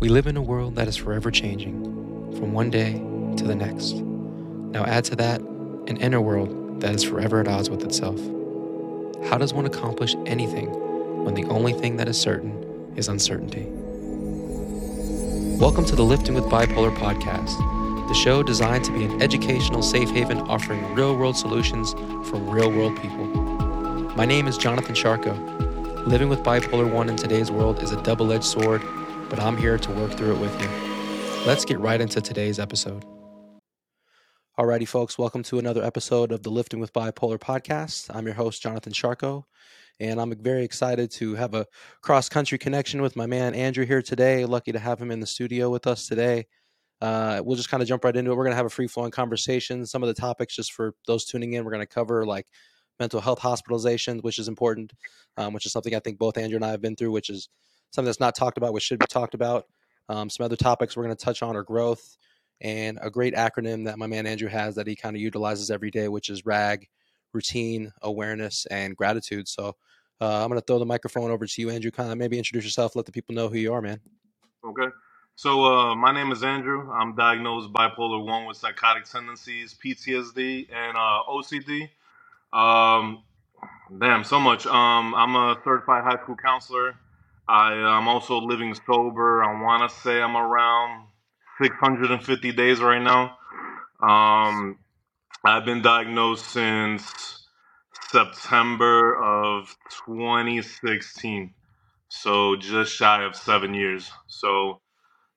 We live in a world that is forever changing, from one day to the next. Now add to that an inner world that is forever at odds with itself. How does one accomplish anything when the only thing that is certain is uncertainty? Welcome to the Lifting with Bipolar Podcast, the show designed to be an educational safe haven offering real-world solutions for real-world people. My name is Jonathan Szarko. Living with bipolar 1 in today's world is a double-edged sword, but I'm here to work through it with you. Let's get right into today's episode. Alrighty, folks, welcome to another episode of the Lifting with Bipolar Podcast. I'm your host, Jonathan Szarko, and I'm very excited to have a cross-country connection with my man Andrew here today. Lucky to have him in the studio with us today. We'll just kind of jump right into it. We're going to have a free-flowing conversation. Some of the topics, just for those tuning in, we're going to cover like mental health hospitalizations, which is important, which is something I think both Andrew and I have been through, which is something that's not talked about, which should be talked about. Some other topics we're going to touch on are growth and a great acronym that my man Andrew has that he kind of utilizes every day, which is RAG, routine, awareness, and gratitude. So I'm going to throw the microphone over to you, Andrew. Kind of maybe introduce yourself, let the people know who you are, man. Okay. So my name is Andrew. I'm diagnosed bipolar 1 with psychotic tendencies, PTSD, and OCD. I'm a certified high school counselor. I'm also living sober. I want to say I'm around 650 days right now. I've been diagnosed since September of 2016, so just shy of 7 years. So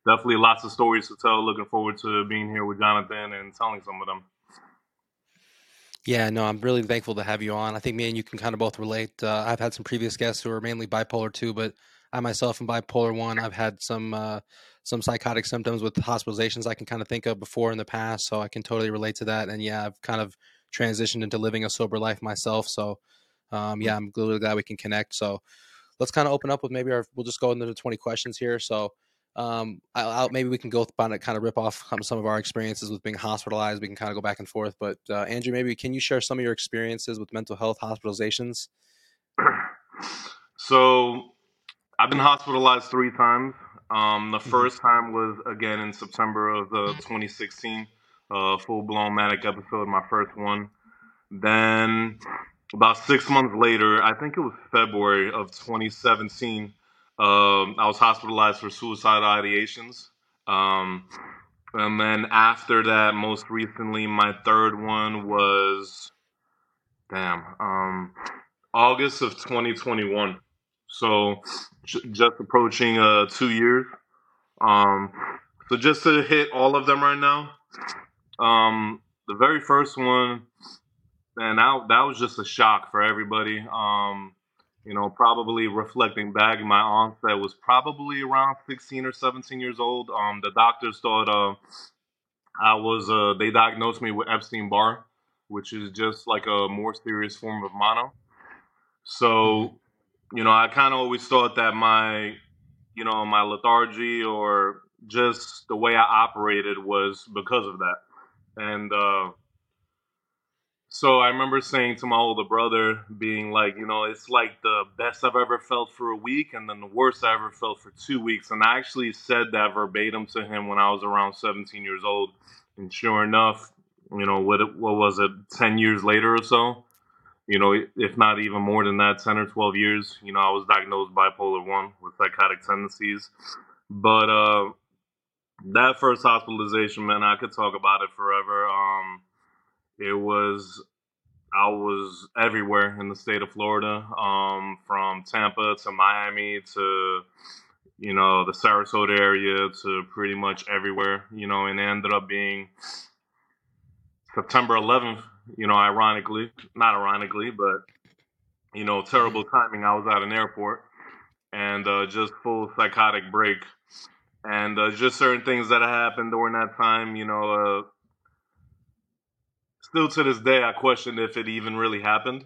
definitely lots of stories to tell. Looking forward to being here with Jonathan and telling some of them. Yeah, no, I'm really thankful to have you on. I think me and you can kind of both relate. I've had some previous guests who are mainly bipolar 2, but I myself am bipolar 1. I've had some psychotic symptoms with hospitalizations I can kind of think of before in the past, so I can totally relate to that. And yeah, I've kind of transitioned into living a sober life myself. So yeah, I'm really glad we can connect. So let's kind of open up with maybe we'll just go into the 20 questions here. So maybe we can go on and kind of rip off some of our experiences with being hospitalized. We can kind of go back and forth, but Andrew, maybe can you share some of your experiences with mental health hospitalizations? So I've been hospitalized 3 times. The first time was again in September of 2016, full-blown manic episode, my first one. Then about 6 months later, I think it was February of 2017, I was hospitalized for suicidal ideations. And then after that, most recently, my third one was, August of 2021. So just approaching 2 years. So just to hit all of them right now, the very first one, man, that was just a shock for everybody. You know, probably reflecting back, my onset was probably around 16 or 17 years old. The doctors thought they diagnosed me with Epstein-Barr, which is just like a more serious form of mono. So, you know, I kind of always thought that my lethargy or just the way I operated was because of that. And, so I remember saying to my older brother, being like, you know, it's like the best I've ever felt for a week and then the worst I ever felt for 2 weeks. And I actually said that verbatim to him when I was around 17 years old. And sure enough, you know, what was it, 10 years later or so, you know, if not even more than that, 10 or 12 years, you know, I was diagnosed bipolar 1 with psychotic tendencies. But that first hospitalization, man, I could talk about it forever. I was everywhere in the state of Florida, from Tampa to Miami to, you know, the Sarasota area to pretty much everywhere, you know, and it ended up being September 11th, you know, not ironically, but, you know, terrible timing. I was at an airport and just full psychotic break and just certain things that happened during that time, you know, still to this day, I question if it even really happened.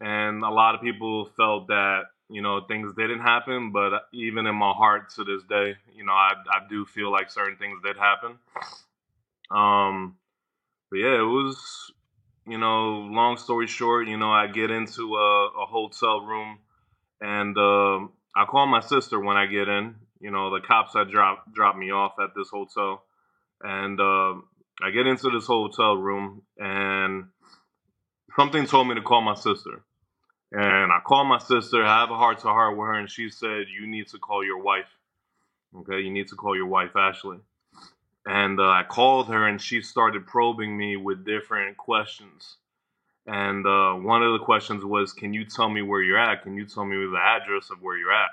And a lot of people felt that, you know, things didn't happen. But even in my heart to this day, you know, I do feel like certain things did happen. But yeah, it was, you know, long story short, you know, I get into a hotel room and I call my sister when I get in, you know, the cops had dropped me off at this hotel. And I get into this hotel room, and something told me to call my sister. And I call my sister. I have a heart-to-heart with her, and she said, you need to call your wife. Okay, you need to call your wife, Ashley. And I called her, and she started probing me with different questions. And one of the questions was, can you tell me where you're at? Can you tell me the address of where you're at?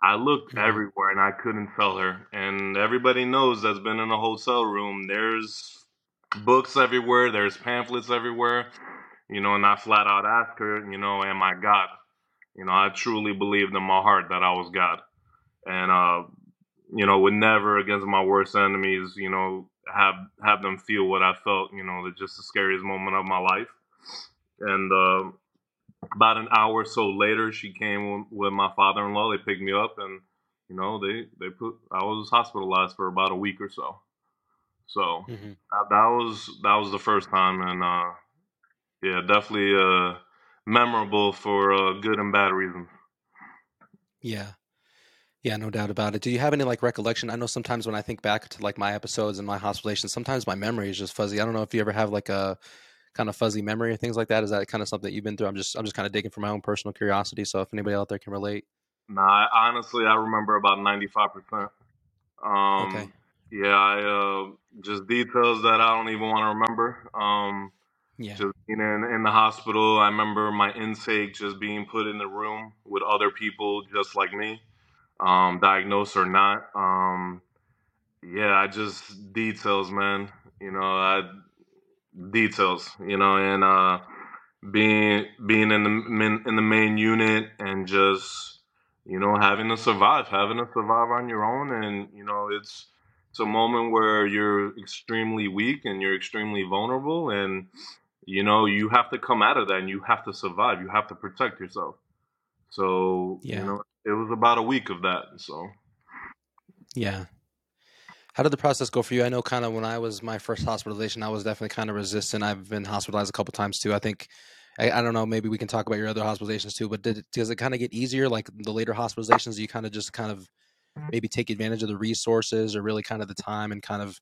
I looked everywhere, and I couldn't tell her. And everybody knows that's been in a hotel room. There's books everywhere. There's pamphlets everywhere. You know, and I flat out asked her, you know, am I God? You know, I truly believed in my heart that I was God. And, you know, would never against my worst enemies, you know, have them feel what I felt, you know, just the scariest moment of my life. And about an hour or so later, she came with my father-in-law. They picked me up, and, you know, I was hospitalized for about a week or so. So that was the first time. And, yeah, definitely memorable for good and bad reasons. Yeah. Yeah, no doubt about it. Do you have any like recollection? I know sometimes when I think back to like my episodes and my hospitalizations, sometimes my memory is just fuzzy. I don't know if you ever have like a kind of fuzzy memory or things like that. Is that kind of something that you've been through? I'm just kind of digging for my own personal curiosity. So if anybody out there can relate. Nah, honestly, I remember about 95%. Okay. Yeah, I just details that I don't even want to remember. Yeah. Just being in the hospital, I remember my intake just being put in the room with other people just like me, diagnosed or not. Yeah, I just details, man. You know, details. You know, and being in the main unit and just, you know, having to survive on your own, and you know, it's a moment where you're extremely weak and you're extremely vulnerable, and you know, you have to come out of that and you have to survive. You have to protect yourself. So, yeah. You know, it was about a week of that. So, yeah. How did the process go for you? I know kind of when I was my first hospitalization, I was definitely kind of resistant. I've been hospitalized a couple times too. I think, I don't know, maybe we can talk about your other hospitalizations too, but does it kind of get easier? Like the later hospitalizations, you kind of just kind of maybe take advantage of the resources or really kind of the time and kind of,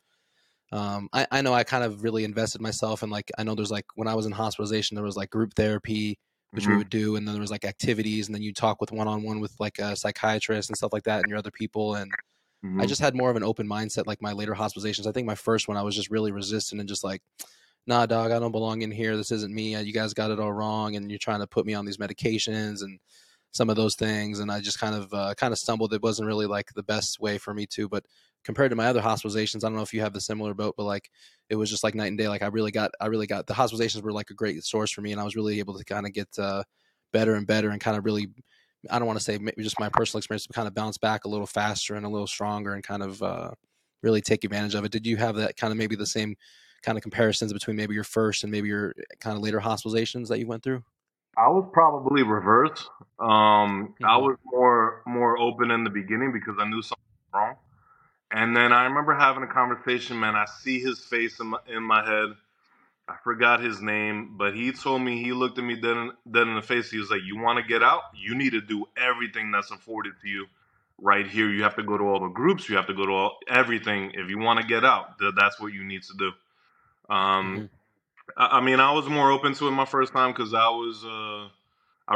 I know I kind of really invested myself in like, I know there's like, when I was in hospitalization, there was like group therapy, which we would do. And then there was like activities, and then you talk with one-on-one with like a psychiatrist and stuff like that and your other people. And I just had more of an open mindset, like my later hospitalizations. I think my first one, I was just really resistant and just like, nah, dog, I don't belong in here. This isn't me. You guys got it all wrong. And you're trying to put me on these medications and some of those things. And I just kind of stumbled. It wasn't really like the best way for me to, but compared to my other hospitalizations, I don't know if you have the similar boat, but like, it was just like night and day. Like I really got the hospitalizations were like a great source for me. And I was really able to kind of get better and better and kind of really, I don't want to say maybe just my personal experience, but kind of bounce back a little faster and a little stronger and kind of really take advantage of it. Did you have that kind of maybe the same kind of comparisons between maybe your first and maybe your kind of later hospitalizations that you went through? I was probably reversed. I was more open in the beginning because I knew something was wrong. And then I remember having a conversation, man. I see his face in my head. I forgot his name, but he told me, he looked at me dead in the face. He was like, you want to get out? You need to do everything that's afforded to you right here. You have to go to all the groups. You have to go to everything. If you want to get out, that's what you need to do. I mean, I was more open to it my first time because I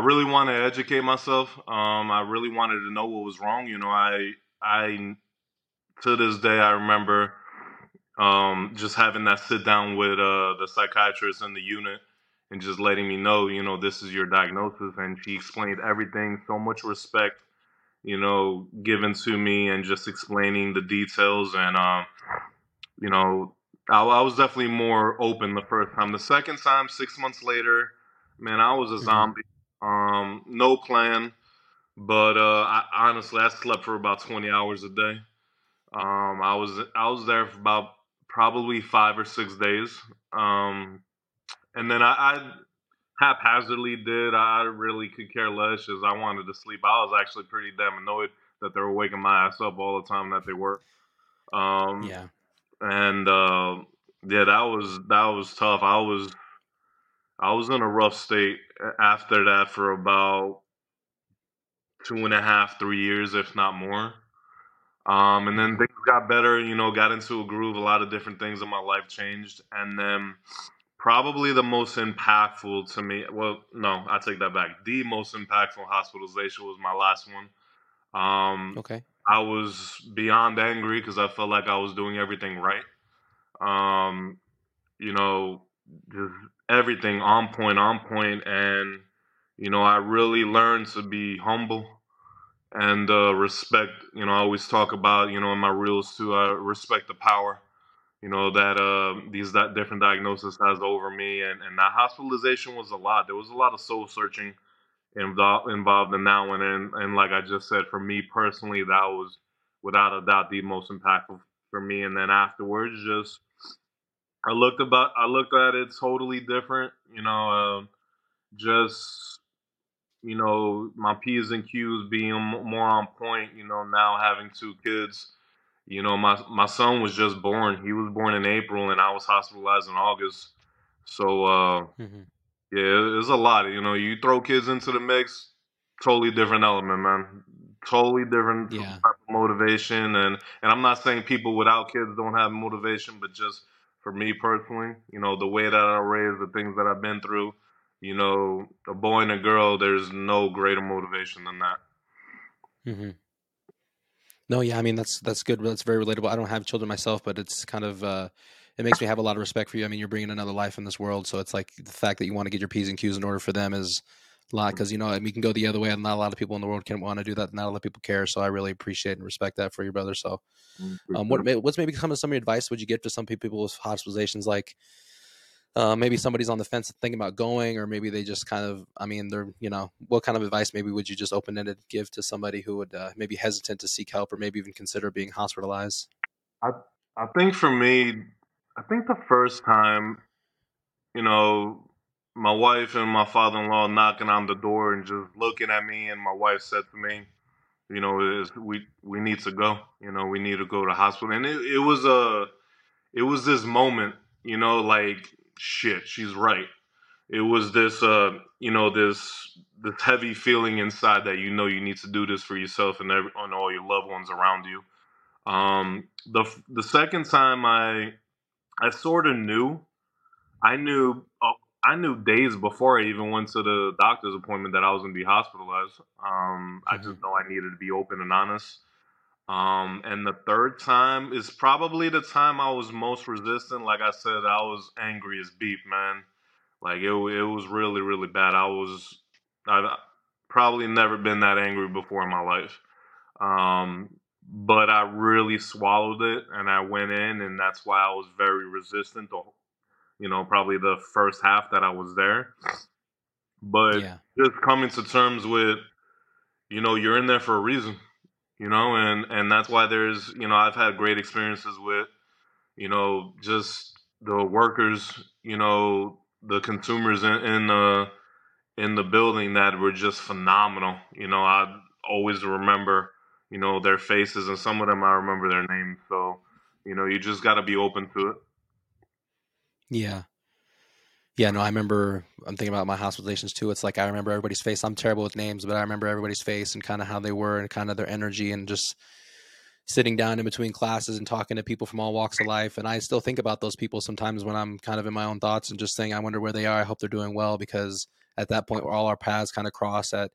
really wanted to educate myself. I really wanted to know what was wrong. You know, I to this day, I remember just having that sit down with the psychiatrist in the unit and just letting me know, you know, this is your diagnosis. And she explained everything, so much respect, you know, given to me and just explaining the details. And, you know, I was definitely more open the first time. The second time, 6 months later, man, I was a zombie. No plan. But I slept for about 20 hours a day. I was there for about probably 5 or 6 days. And then I haphazardly did. I really could care less as I wanted to sleep. I was actually pretty damn annoyed that they were waking my ass up all the time that they were. Yeah. And, yeah, that was tough. I was in a rough state after that for about 2.5, 3 years, if not more. And then things got better, you know, got into a groove. A lot of different things in my life changed. And then probably the most impactful to me, well, no, I take that back. The most impactful hospitalization was my last one. Okay. I was beyond angry because I felt like I was doing everything right. You know, just everything on point. And, you know, I really learned to be humble and respect. You know, I always talk about, you know, in my reels too, I respect the power, you know, that that different diagnosis has over me. And that hospitalization was a lot. There was a lot of soul searching involved in that one. And like I just said, for me personally, that was without a doubt the most impactful for me. And then afterwards, just I looked at it totally different, you know, you know, my P's and Q's being more on point, you know, now having two kids, you know, my son was just born. He was born in April and I was hospitalized in August. So, yeah, it's a lot. You know, you throw kids into the mix, totally different element, man. Totally different type of motivation. And I'm not saying people without kids don't have motivation, but just for me personally, you know, the way that I raised, the things that I've been through, you know, a boy and a girl, there's no greater motivation than that. Mm-hmm. No, yeah, I mean, that's good. That's very relatable. I don't have children myself, but it's kind of, it makes me have a lot of respect for you. I mean, you're bringing another life in this world. So it's like the fact that you want to get your P's and Q's in order for them is a lot. Cause you know, we can go the other way and not a lot of people in the world can want to do that. Not a lot of people care. So I really appreciate and respect that for your brother. So, what's maybe some of your advice would you give to some people with hospitalizations? Like, maybe somebody's on the fence thinking about going, or maybe they just kind of, I mean, they're, you know, what kind of advice maybe would you just open-ended give to somebody who would maybe hesitant to seek help or maybe even consider being hospitalized? I think for me, I think the first time, you know, my wife and my father-in-law knocking on the door and just looking at me, and my wife said to me, you know, we need to go, you know, we need to go to the hospital. And it was this moment, you know, like, shit, she's right. It was this, you know, this heavy feeling inside that, you know, you need to do this for yourself and on all your loved ones around you. The second time I sort of knew, I knew days before I even went to the doctor's appointment that I was going to be hospitalized. I just know I needed to be open and honest. And the third time is probably the time I was most resistant. Like I said, I was angry as beef, man. Like it was really, really bad. I've probably never been that angry before in my life. But I really swallowed it and I went in, and that's why I was very resistant to, you know, probably the first half that I was there. But just coming to terms with, you know, you're in there for a reason. You know, and that's why there's, you know, I've had great experiences with, you know, just the workers, you know, the consumers in the building that were just phenomenal. You know, I always remember, you know, their faces, and some of them I remember their names. So, you know, you just got to be open to it. Yeah. Yeah, no, I'm thinking about my hospitalizations too. It's like, I remember everybody's face. I'm terrible with names, but I remember everybody's face and kind of how they were and kind of their energy, and just sitting down in between classes and talking to people from all walks of life. And I still think about those people sometimes when I'm kind of in my own thoughts and just saying, I wonder where they are. I hope they're doing well, because at that point, all our paths kind of cross at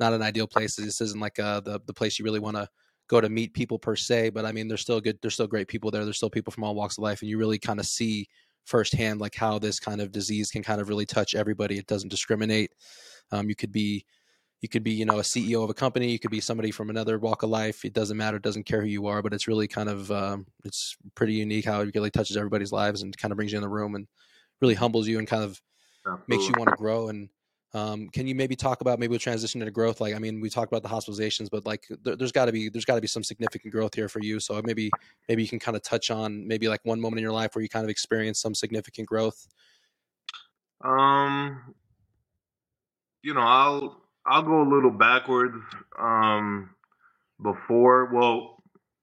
not an ideal place. This isn't like the place you really want to go to meet people per se, but I mean, they're still good. There's still great people there. There's still people from all walks of life. And you really kind of see firsthand, like how this kind of disease can kind of really touch everybody. It doesn't discriminate. You could be, you know, a CEO of a company. You could be somebody from another walk of life. It doesn't matter. It doesn't care who you are. But it's really kind of, it's pretty unique how it really touches everybody's lives and kind of brings you in the room and really humbles you and kind of makes you want to grow. And can you maybe talk about, maybe we'll transition into growth? Like, I mean, we talked about the hospitalizations, but like there's gotta be some significant growth here for you. So maybe you can kind of touch on maybe like one moment in your life where you kind of experienced some significant growth. You know, I'll go a little backwards.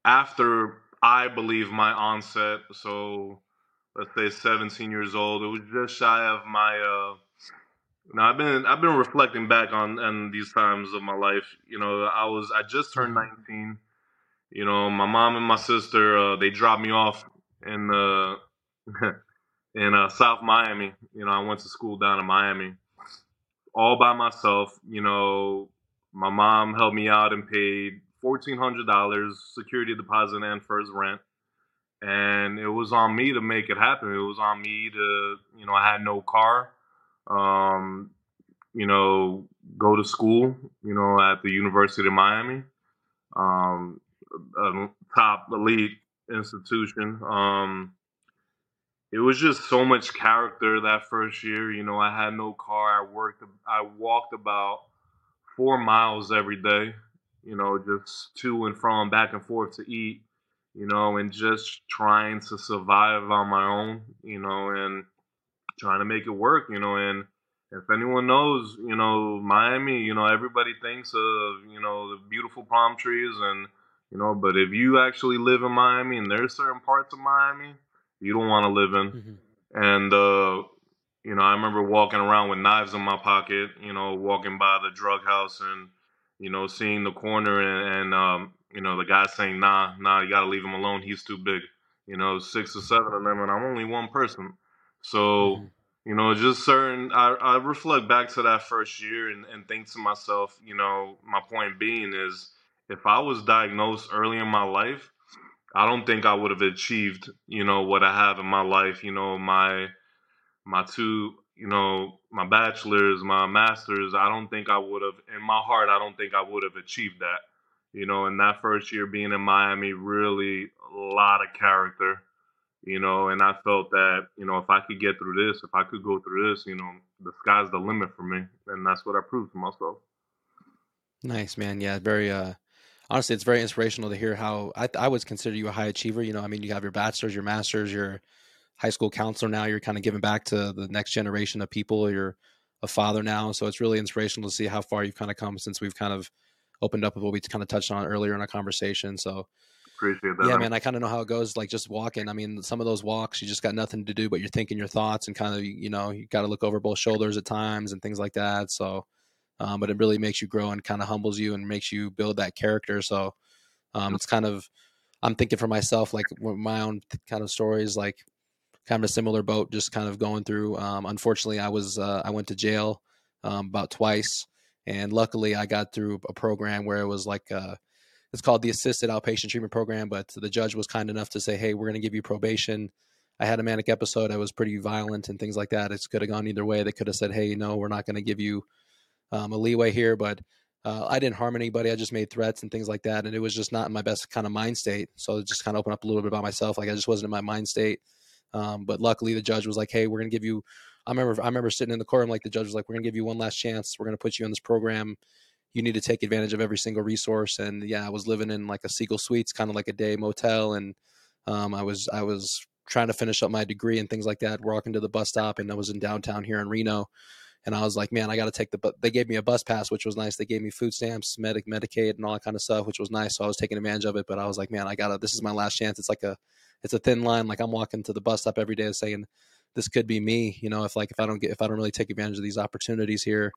After I believe my onset, so let's say 17 years old, it was just shy of my, now I've been reflecting back on these times of my life. You know, I just turned 19. You know, my mom and my sister, they dropped me off in South Miami. You know, I went to school down in Miami all by myself. You know, my mom helped me out and paid $1,400 security deposit and first rent. And it was on me to make it happen. It was on me to, you know, I had no car, you know, go to school, you know, at the University of Miami, a top elite institution. It was just so much character that first year. You know, I had no car. I walked about 4 miles every day, you know, just to and from, back and forth to eat, you know, and just trying to survive on my own, you know, and trying to make it work, you know. And if anyone knows, you know, Miami, you know, everybody thinks of, you know, the beautiful palm trees and, you know, but if you actually live in Miami, and there's certain parts of Miami you don't want to live in. Mm-hmm. And, you know, I remember walking around with knives in my pocket, you know, walking by the drug house and, you know, seeing the corner and you know, the guy saying, nah, you got to leave him alone. He's too big, you know, 6 or 7 of them. And I'm only one person. So, you know, just certain, I reflect back to that first year and think to myself, you know, my point being is if I was diagnosed early in my life, I don't think I would have achieved, you know, what I have in my life, you know, my two, you know, my bachelor's, my master's. I don't think I would have, in my heart, I don't think I would have achieved that. You know, in that first year being in Miami, really a lot of character, you know, and I felt that, you know, if I could get through this, if I could go through this, you know, the sky's the limit for me. And that's what I proved to myself. Nice, man. Yeah, very, honestly, it's very inspirational to hear how I would consider you a high achiever. You know, I mean, you have your bachelor's, your master's, your high school counselor now, you're kind of giving back to the next generation of people. You're a father now. So it's really inspirational to see how far you've kind of come since we've kind of opened up with what we kind of touched on earlier in our conversation. So appreciate that. Yeah, man, I kind of know how it goes. Like just walking. I mean, some of those walks, you just got nothing to do, but you're thinking your thoughts and kind of, you know, you got to look over both shoulders at times and things like that. So, but it really makes you grow and kind of humbles you and makes you build that character. So it's kind of, I'm thinking for myself, like my own kind of stories, like kind of a similar boat, just kind of going through. Unfortunately, I went to jail about twice. And luckily I got through a program where it was like, it's called the Assisted Outpatient Treatment Program, but the judge was kind enough to say, hey, we're going to give you probation. I had a manic episode. I was pretty violent and things like that. It could have gone either way. They could have said, hey, no, we're not going to give you a leeway here, but I didn't harm anybody. I just made threats and things like that. And it was just not in my best kind of mind state. So it just kind of opened up a little bit about myself. Like I just wasn't in my mind state. But luckily the judge was like, hey, we're going to give you, I remember sitting in the courtroom, like the judge was like, we're going to give you one last chance. We're going to put you in this program. You need to take advantage of every single resource. And yeah, I was living in like a Seagull Suites, kind of like a day motel. And I was trying to finish up my degree and things like that, walking to the bus stop. And I was in downtown here in Reno. And I was like, man, I got to take the bus. They gave me a bus pass, which was nice. They gave me food stamps, Medicaid, and all that kind of stuff, which was nice. So I was taking advantage of it. But I was like, man, this is my last chance. It's like it's a thin line. Like I'm walking to the bus stop every day saying, this could be me, you know, if I don't really take advantage of these opportunities here,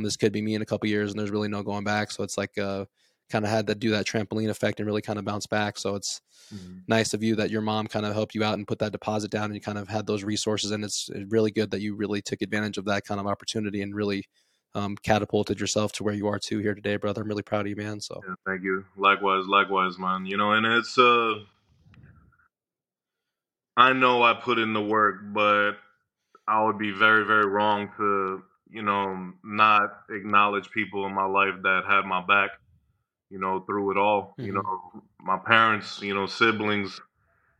this could be me in a couple of years and there's really no going back. So it's like, kind of had to do that trampoline effect and really kind of bounce back. So it's nice of you that your mom kind of helped you out and put that deposit down and you kind of had those resources. And it's really good that you really took advantage of that kind of opportunity and really, catapulted yourself to where you are too here today, brother. I'm really proud of you, man. So yeah, thank you. Likewise, man, you know, and it's, I know I put in the work, but I would be very, very wrong to, you know, not acknowledge people in my life that had my back, you know, through it all. Mm-hmm. You know, my parents, you know, siblings,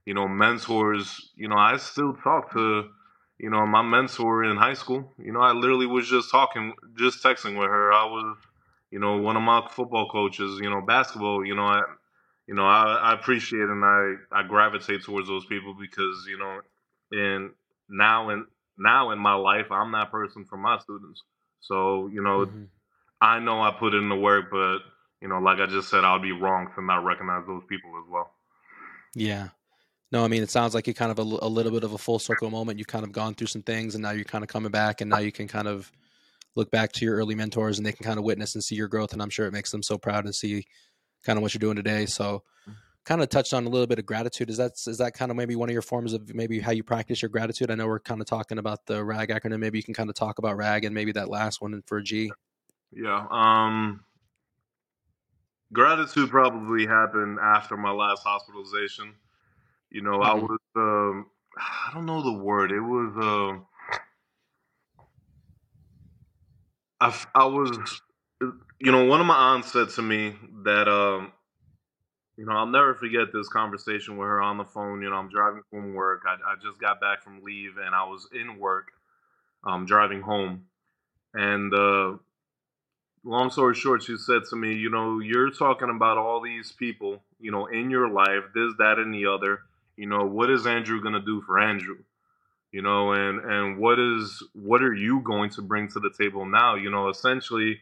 you know, mentors, you know, I still talk to, you know, my mentor in high school. You know, I literally was just texting with her. I was, you know, one of my football coaches, you know, basketball, you know, I appreciate and I gravitate towards those people because, you know, now in my life, I'm that person for my students. So, you know, I know I put in the work, but, you know, like I just said, I'll be wrong to not recognize those people as well. Yeah. No, I mean, it sounds like you kind of a little bit of a full circle moment. You've kind of gone through some things and now you're kind of coming back and now you can kind of look back to your early mentors and they can kind of witness and see your growth. And I'm sure it makes them so proud to see kind of what you're doing today. So kind of touched on a little bit of gratitude. Is that kind of maybe one of your forms of maybe how you practice your gratitude? I know we're kind of talking about the RAG acronym. Maybe you can kind of talk about RAG and maybe that last one for G. Yeah. Gratitude probably happened after my last hospitalization. You know, I was, I don't know the word. It was, I was, you know, one of my aunts said to me that, you know, I'll never forget this conversation with her on the phone. You know, I'm driving from work. I just got back from leave and I was in work, driving home. And, long story short, she said to me, you know, you're talking about all these people, you know, in your life, this, that, and the other. You know, what is Andrew going to do for Andrew? You know, and what are you going to bring to the table now? You know, essentially,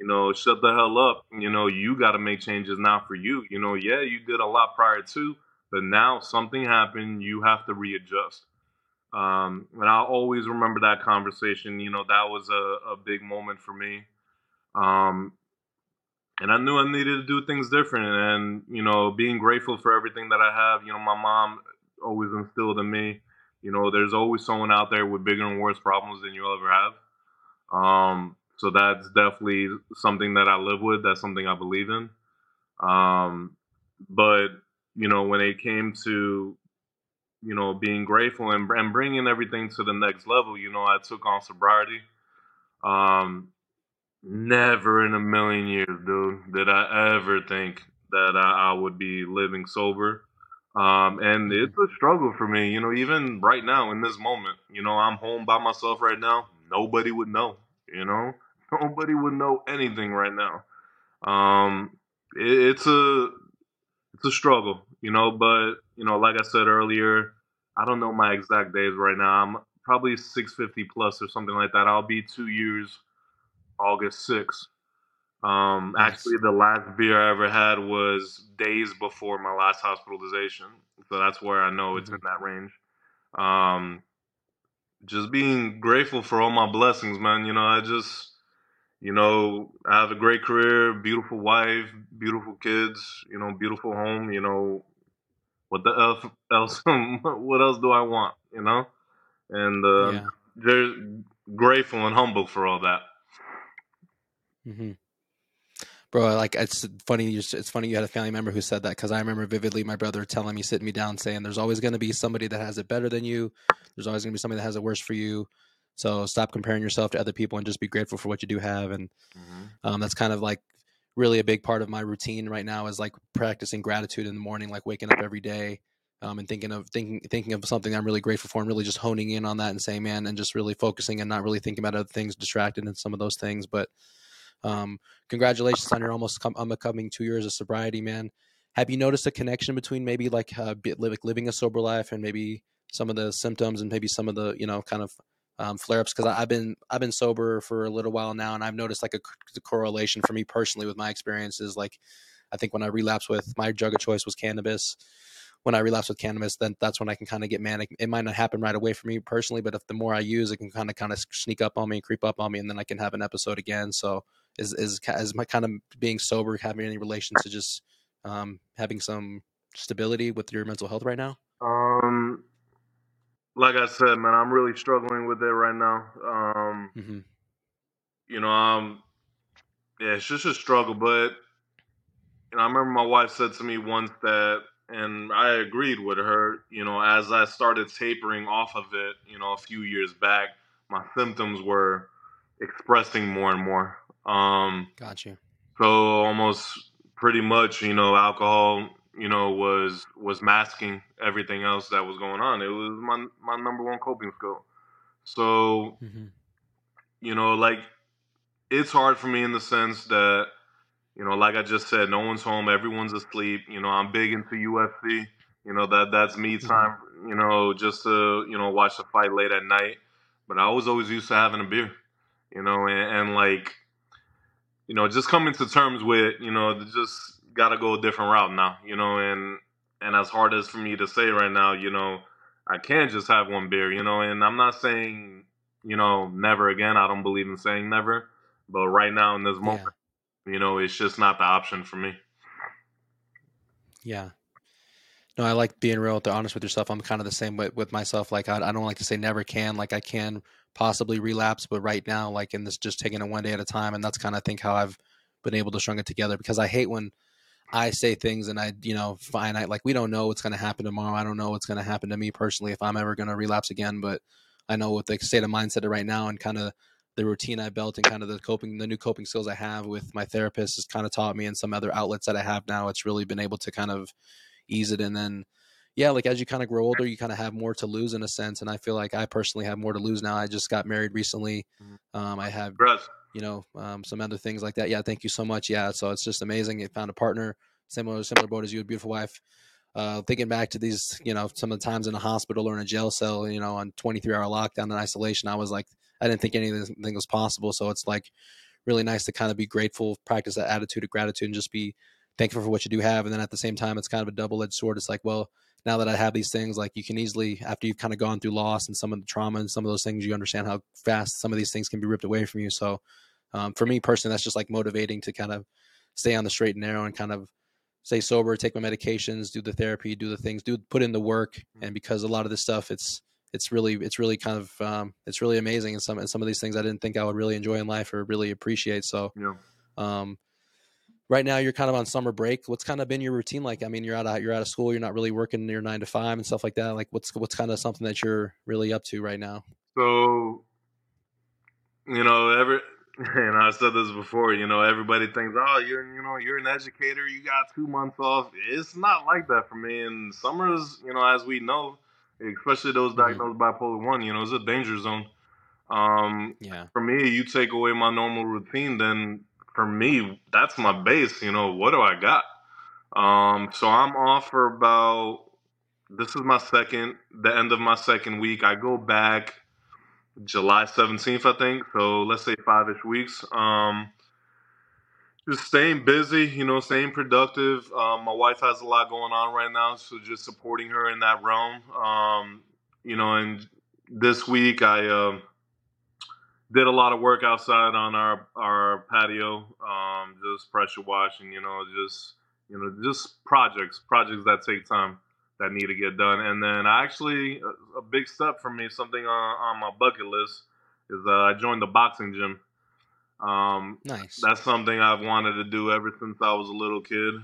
you know, shut the hell up. You know, you got to make changes now for you. You know, yeah, you did a lot prior to, but now something happened. You have to readjust. And I'll always remember that conversation. You know, that was a big moment for me. And I knew I needed to do things different, and, you know, being grateful for everything that I have. You know, my mom always instilled in me, you know, there's always someone out there with bigger and worse problems than you'll ever have. So that's definitely something that I live with. That's something I believe in. But, you know, when it came to, you know, being grateful and bringing everything to the next level, you know, I took on sobriety. Never in a million years, dude, did I ever think that I would be living sober. And it's a struggle for me, you know, even right now in this moment. You know, I'm home by myself right now. Nobody would know, you know. Nobody would know anything right now. It's a struggle, you know. But, you know, like I said earlier, I don't know my exact days right now. I'm probably 650 plus or something like that. I'll be 2 years August 6th. Actually, the last beer I ever had was days before my last hospitalization. So that's where I know it's in that range. Just being grateful for all my blessings, man. You know, I just, you know, I have a great career, beautiful wife, beautiful kids, you know, beautiful home. You know, what the else? What else do I want? You know, and they're grateful and humble for all that. Mm-hmm. Bro, like, it's funny you had a family member who said that, because I remember vividly my brother telling me, sitting me down, saying, there's always going to be somebody that has it better than you. There's always going to be somebody that has it worse for you. So stop comparing yourself to other people and just be grateful for what you do have. And that's kind of like really a big part of my routine right now, is like practicing gratitude in the morning, like waking up every day and thinking of something I'm really grateful for, and really just honing in on that and saying, man, and just really focusing and not really thinking about other things, distracted in some of those things. But congratulations on your coming 2 years of sobriety, man. Have you noticed a connection between maybe like living a sober life and maybe some of the symptoms and maybe some of the, you know, kind of flare-ups? Because I've been sober for a little while now, and I've noticed like a correlation for me personally with my experiences. Like, I think when I relapsed with my drug of choice was cannabis. When I relapse with cannabis, then that's when I can kind of get manic. It might not happen right away for me personally, but if the more I use, it can kind of sneak up on me and creep up on me, and then I can have an episode again. So is my kind of being sober having any relation to just having some stability with your mental health right now? Like I said, man, I'm really struggling with it right now. You know, yeah, it's just a struggle. But, you know, I remember my wife said to me once that, and I agreed with her, you know, as I started tapering off of it, you know, a few years back, my symptoms were expressing more and more. Gotcha. So almost pretty much, you know, alcohol, you know, was masking everything else that was going on. It was my number one coping skill. So, you know, like, it's hard for me in the sense that, you know, like I just said, no one's home. Everyone's asleep. You know, I'm big into UFC. You know, that's me time, you know, just to, you know, watch the fight late at night. But I was always used to having a beer, you know, and like, you know, just coming to terms with, you know, just got to go a different route now, you know, and as hard as for me to say right now, you know, I can't just have one beer, you know, and I'm not saying, you know, never again. I don't believe in saying never. But right now in this moment, you know, it's just not the option for me. Yeah. No, I like being real, honest with yourself. I'm kind of the same with myself. Like, I don't like to say never can. Like, I can possibly relapse, but right now, like, in this, just taking it one day at a time. And that's kind of, I think, how I've been able to string it together, because I hate when I say things and I, you know, finite, like, we don't know what's going to happen tomorrow. I don't know what's going to happen to me personally, if I'm ever going to relapse again. But I know with the state of mindset right now, and kind of the routine I built, and kind of the new coping skills I have with my therapist has kind of taught me, and some other outlets that I have now, it's really been able to kind of ease it. And then, yeah, like, as you kind of grow older, you kind of have more to lose in a sense. And I feel like I personally have more to lose now. I just got married recently. I have, you know, some other things like that. Yeah. Thank you so much. Yeah. So it's just amazing. I found a partner, similar boat as you, a beautiful wife. Thinking back to these, you know, some of the times in a hospital or in a jail cell, you know, on 23-hour lockdown and isolation, I was like, I didn't think anything was possible. So it's like really nice to kind of be grateful, practice that attitude of gratitude, and just be thankful for what you do have. And then at the same time, it's kind of a double-edged sword. It's like, well, now that I have these things, like, you can easily, after you've kind of gone through loss and some of the trauma and some of those things, you understand how fast some of these things can be ripped away from you. So for me personally, that's just like motivating to kind of stay on the straight and narrow and kind of stay sober, take my medications, do the therapy, do the things, put in the work. And because a lot of this stuff, it's really kind of, it's really amazing. And some of these things I didn't think I would really enjoy in life or really appreciate. So, yeah. Right now you're kind of on summer break. What's kind of been your routine like? I mean, you're out of school. You're not really working your 9 to 5 and stuff like that. Like, what's kind of something that you're really up to right now? So, you know, and I said this before, you know, everybody thinks, oh, you're an educator. You got 2 months off. It's not like that for me. And summers, you know, as we know, especially those diagnosed bipolar 1, you know, it's a danger zone. For me, you take away my normal routine, then for me, that's my base. You know, what do I got? So I'm off for the end of my second week. I go back July 17th, I think. So let's say 5-ish weeks. Just staying busy, you know, staying productive. My wife has a lot going on right now, so just supporting her in that realm. You know, and this week I did a lot of work outside on our patio, just pressure washing, just projects that take time that need to get done. And then a big step for me, something on my bucket list, is I joined the boxing gym. Nice. That's something I've wanted to do ever since I was a little kid.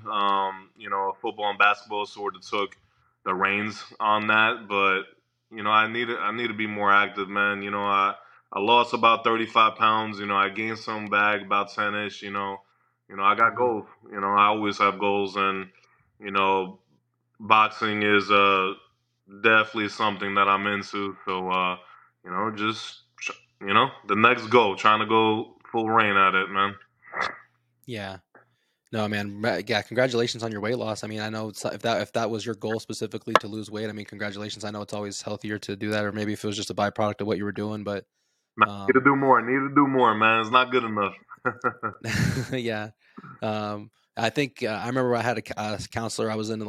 You know, football and basketball sort of took the reins on that, but you know, I need to be more active, man. You know, I lost about 35 pounds. You know, I gained some back, about 10-ish. You know, I got goals. You know, I always have goals, and you know, boxing is definitely something that I'm into. So, you know, just you know, the next goal, trying to go full rein at it, man. Yeah. No, man. Yeah. Congratulations on your weight loss. I mean, I know if that was your goal specifically to lose weight, I mean, congratulations. I know it's always healthier to do that, or maybe if it was just a byproduct of what you were doing, but I need to do more, man. It's not good enough. Yeah. I think I remember I had a counselor. I was in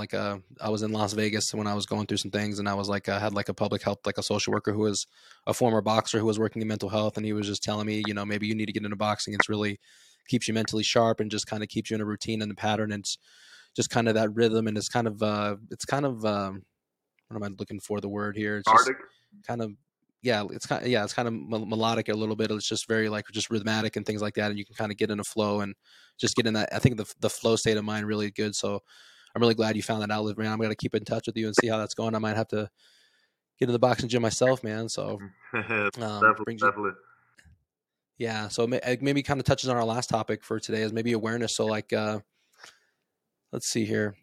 Las Vegas when I was going through some things, and I was like, I had like a public health, like a social worker who was a former boxer who was working in mental health, and he was just telling me, you know, maybe you need to get into boxing. It's really keeps you mentally sharp and just kind of keeps you in a routine and a pattern, and it's just kind of that rhythm. And it's kind of what am I looking for the word here? It's just kind of. Yeah, it's kind of melodic a little bit. It's just very like just rhythmic and things like that, and you can kind of get in a flow and just get in that. I think the flow state of mind really good. So I'm really glad you found that outlet, man. I'm gonna keep in touch with you and see how that's going. I might have to get to the boxing gym myself, man. So definitely. Yeah. So maybe kind of touches on our last topic for today is maybe awareness. So like, let's see here.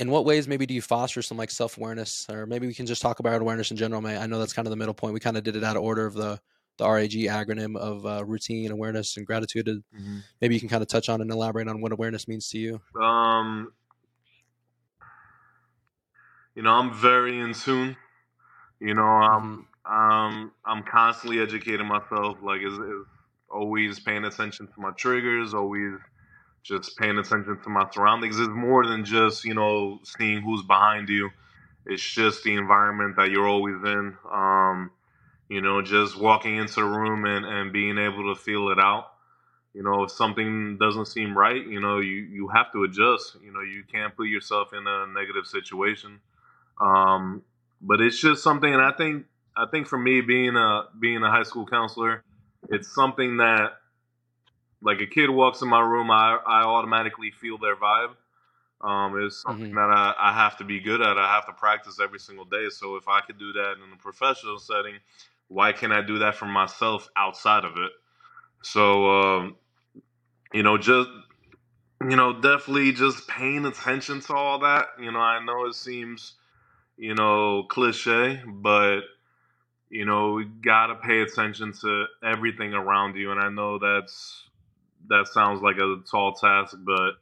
In what ways maybe do you foster some like self-awareness, or maybe we can just talk about awareness in general? I know that's kind of the middle point. We kind of did it out of order of the RAG acronym of routine, awareness, and gratitude. Mm-hmm. Maybe you can kind of touch on and elaborate on what awareness means to you. You know, I'm very in tune. You know, I'm constantly educating myself. Like, is always paying attention to my triggers, always just paying attention to my surroundings. It's more than just, you know, seeing who's behind you. It's just the environment that you're always in. You know, just walking into a room and being able to feel it out. You know, if something doesn't seem right, you know, you have to adjust. You know, you can't put yourself in a negative situation. But it's just something, and I think for me, being a high school counselor, it's something that, like, a kid walks in my room, I automatically feel their vibe. It's something that I have to be good at. I have to practice every single day. So if I could do that in a professional setting, why can't I do that for myself outside of it? So, definitely just paying attention to all that. You know, I know it seems, you know, cliche, but, you know, we gotta pay attention to everything around you. And I know that sounds like a tall task, but,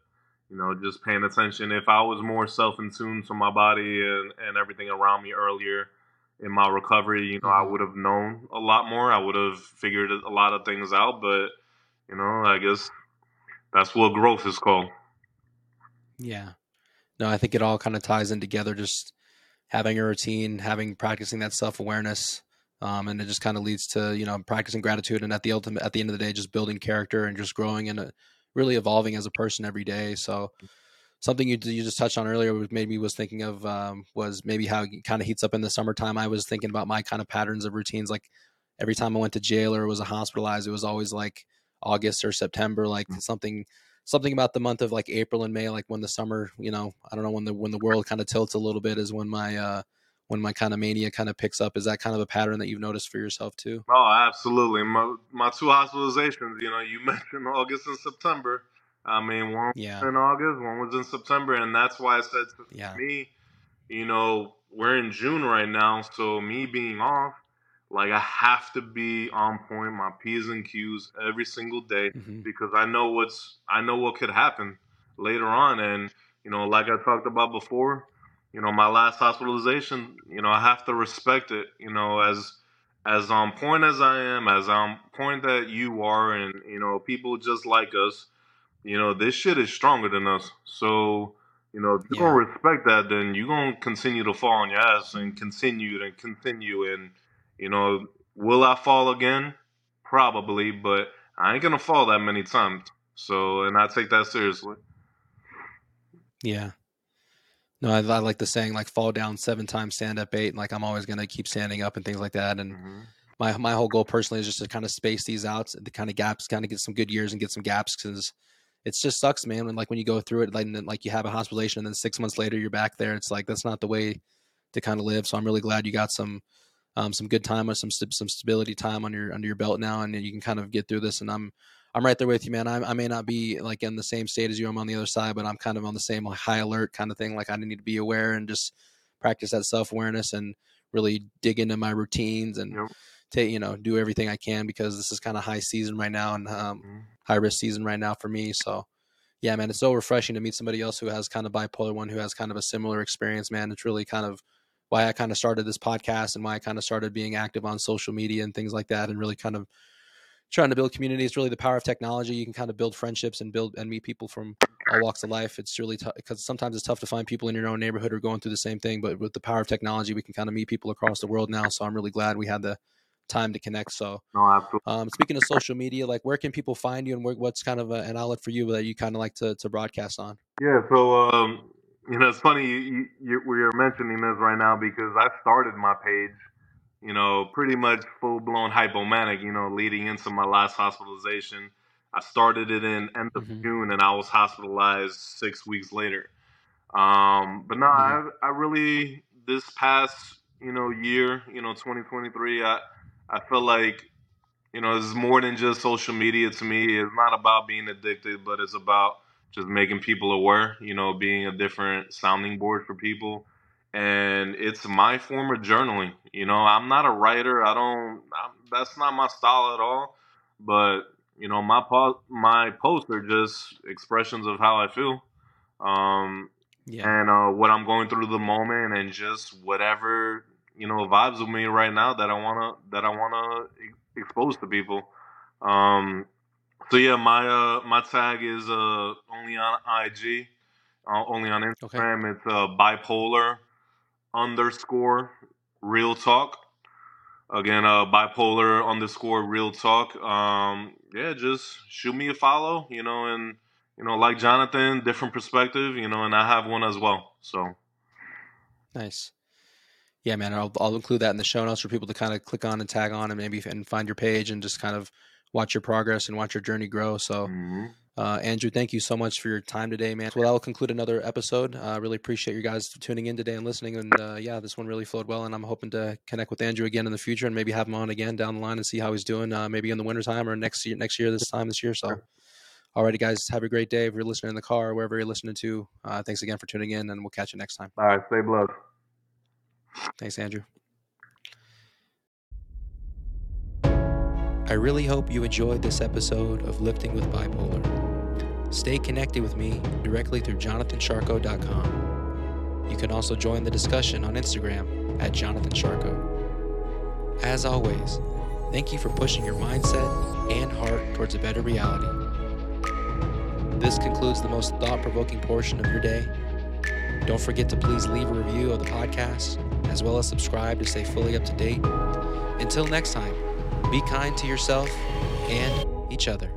you know, just paying attention. If I was more self-in-tune to my body and everything around me earlier in my recovery, you know, I would have known a lot more. I would have figured a lot of things out, but, you know, I guess that's what growth is called. Yeah. No, I think it all kind of ties in together, just having a routine, practicing that self-awareness. And it just kind of leads to, you know, practicing gratitude, and at the end of the day, just building character and just growing and really evolving as a person every day. So something you just touched on earlier, which made me was thinking of, was maybe how it kind of heats up in the summertime. I was thinking about my kind of patterns of routines. Like every time I went to jail or was hospitalized, it was always like August or September, like something about the month of like April and May, like when the summer, you know, I don't know, when the world kind of tilts a little bit is when my kind of mania kind of picks up. Is that kind of a pattern that you've noticed for yourself too? Oh, absolutely. My two hospitalizations, you know, you mentioned August and September. I mean, one was in August, one was in September. And that's why I said to me, you know, we're in June right now. So me being off, like, I have to be on point, my P's and Q's every single day, because I know what could happen later on. And, you know, like I talked about before, you know, my last hospitalization, you know, I have to respect it, you know, as on point as I am, as on point that you are, and, you know, people just like us, you know, this shit is stronger than us. So, you know, if you're going to respect that, then you're going to continue to fall on your ass and continue. And, you know, will I fall again? Probably, but I ain't going to fall that many times. So, and I take that seriously. Yeah. No, I like the saying, like, fall down 7 times, stand up 8. And, like, I'm always going to keep standing up and things like that. And my whole goal personally is just to kind of space these out, the kind of gaps, kind of get some good years and get some gaps, because it just sucks, man. When, like, when you go through it, like, and then, like, you have a hospitalization and then 6 months later you're back there. It's like, that's not the way to kind of live. So I'm really glad you got some good time or some stability time under your belt now, and you can kind of get through this. And I'm right there with you, man. I may not be like in the same state as you. I'm on the other side, but I'm kind of on the same high alert kind of thing. Like, I need to be aware and just practice that self-awareness and really dig into my routines and do everything I can, because this is kind of high season right now and high risk season right now for me. So yeah, man, it's so refreshing to meet somebody else who has kind of bipolar one, who has kind of a similar experience, man. It's really kind of why I kind of started this podcast and why I kind of started being active on social media and things like that, and really kind of trying to build community. It's really the power of technology. You can kind of build friendships and meet people from all walks of life. It's really tough, because sometimes it's tough to find people in your own neighborhood who are going through the same thing, but with the power of technology, we can kind of meet people across the world now. So I'm really glad we had the time to connect. So speaking of social media, like, where can people find you, and what's kind of an outlet for you that you kind of like to broadcast on? Yeah. So, you know, it's funny you're mentioning this right now, because I started my page, you know, pretty much full-blown hypomanic, you know, leading into my last hospitalization. I started it in end of June, and I was hospitalized 6 weeks later. I really, this past, you know, year, you know, 2023, I feel like, you know, it's more than just social media to me. It's not about being addicted, but it's about just making people aware, you know, being a different sounding board for people. And it's my form of journaling. You know, I'm not a writer. That's not my style at all. But, you know, my posts are just expressions of how I feel. And what I'm going through the moment, and just whatever, you know, vibes with me right now that I wanna expose to people. So yeah, my tag is only on IG, only on Instagram. Okay. It's bipolar_real_talk. Again, bipolar_real_talk. Yeah, just shoot me a follow, and, like Jonathan, different perspective, and I have one as well. So. Nice. Yeah, man, I'll include that in the show notes for people to kind of click on and tag on and maybe find your page and just kind of watch your progress and watch your journey grow. So, Andrew, thank you so much for your time today, man. Well, that'll conclude another episode. I really appreciate you guys tuning in today and listening. And yeah, this one really flowed well. And I'm hoping to connect with Andrew again in the future and maybe have him on again down the line and see how he's doing, maybe in the wintertime or next year. So, all righty, guys, have a great day. If you're listening in the car or wherever you're listening to, thanks again for tuning in, and we'll catch you next time. All right, stay blessed. Thanks, Andrew. I really hope you enjoyed this episode of Lifting with Bipolar. Stay connected with me directly through JonathanSzarko.com. You can also join the discussion on Instagram at JonathanSzarko. As always, thank you for pushing your mindset and heart towards a better reality. This concludes the most thought-provoking portion of your day. Don't forget to please leave a review of the podcast, as well as subscribe to stay fully up to date. Until next time, be kind to yourself and each other.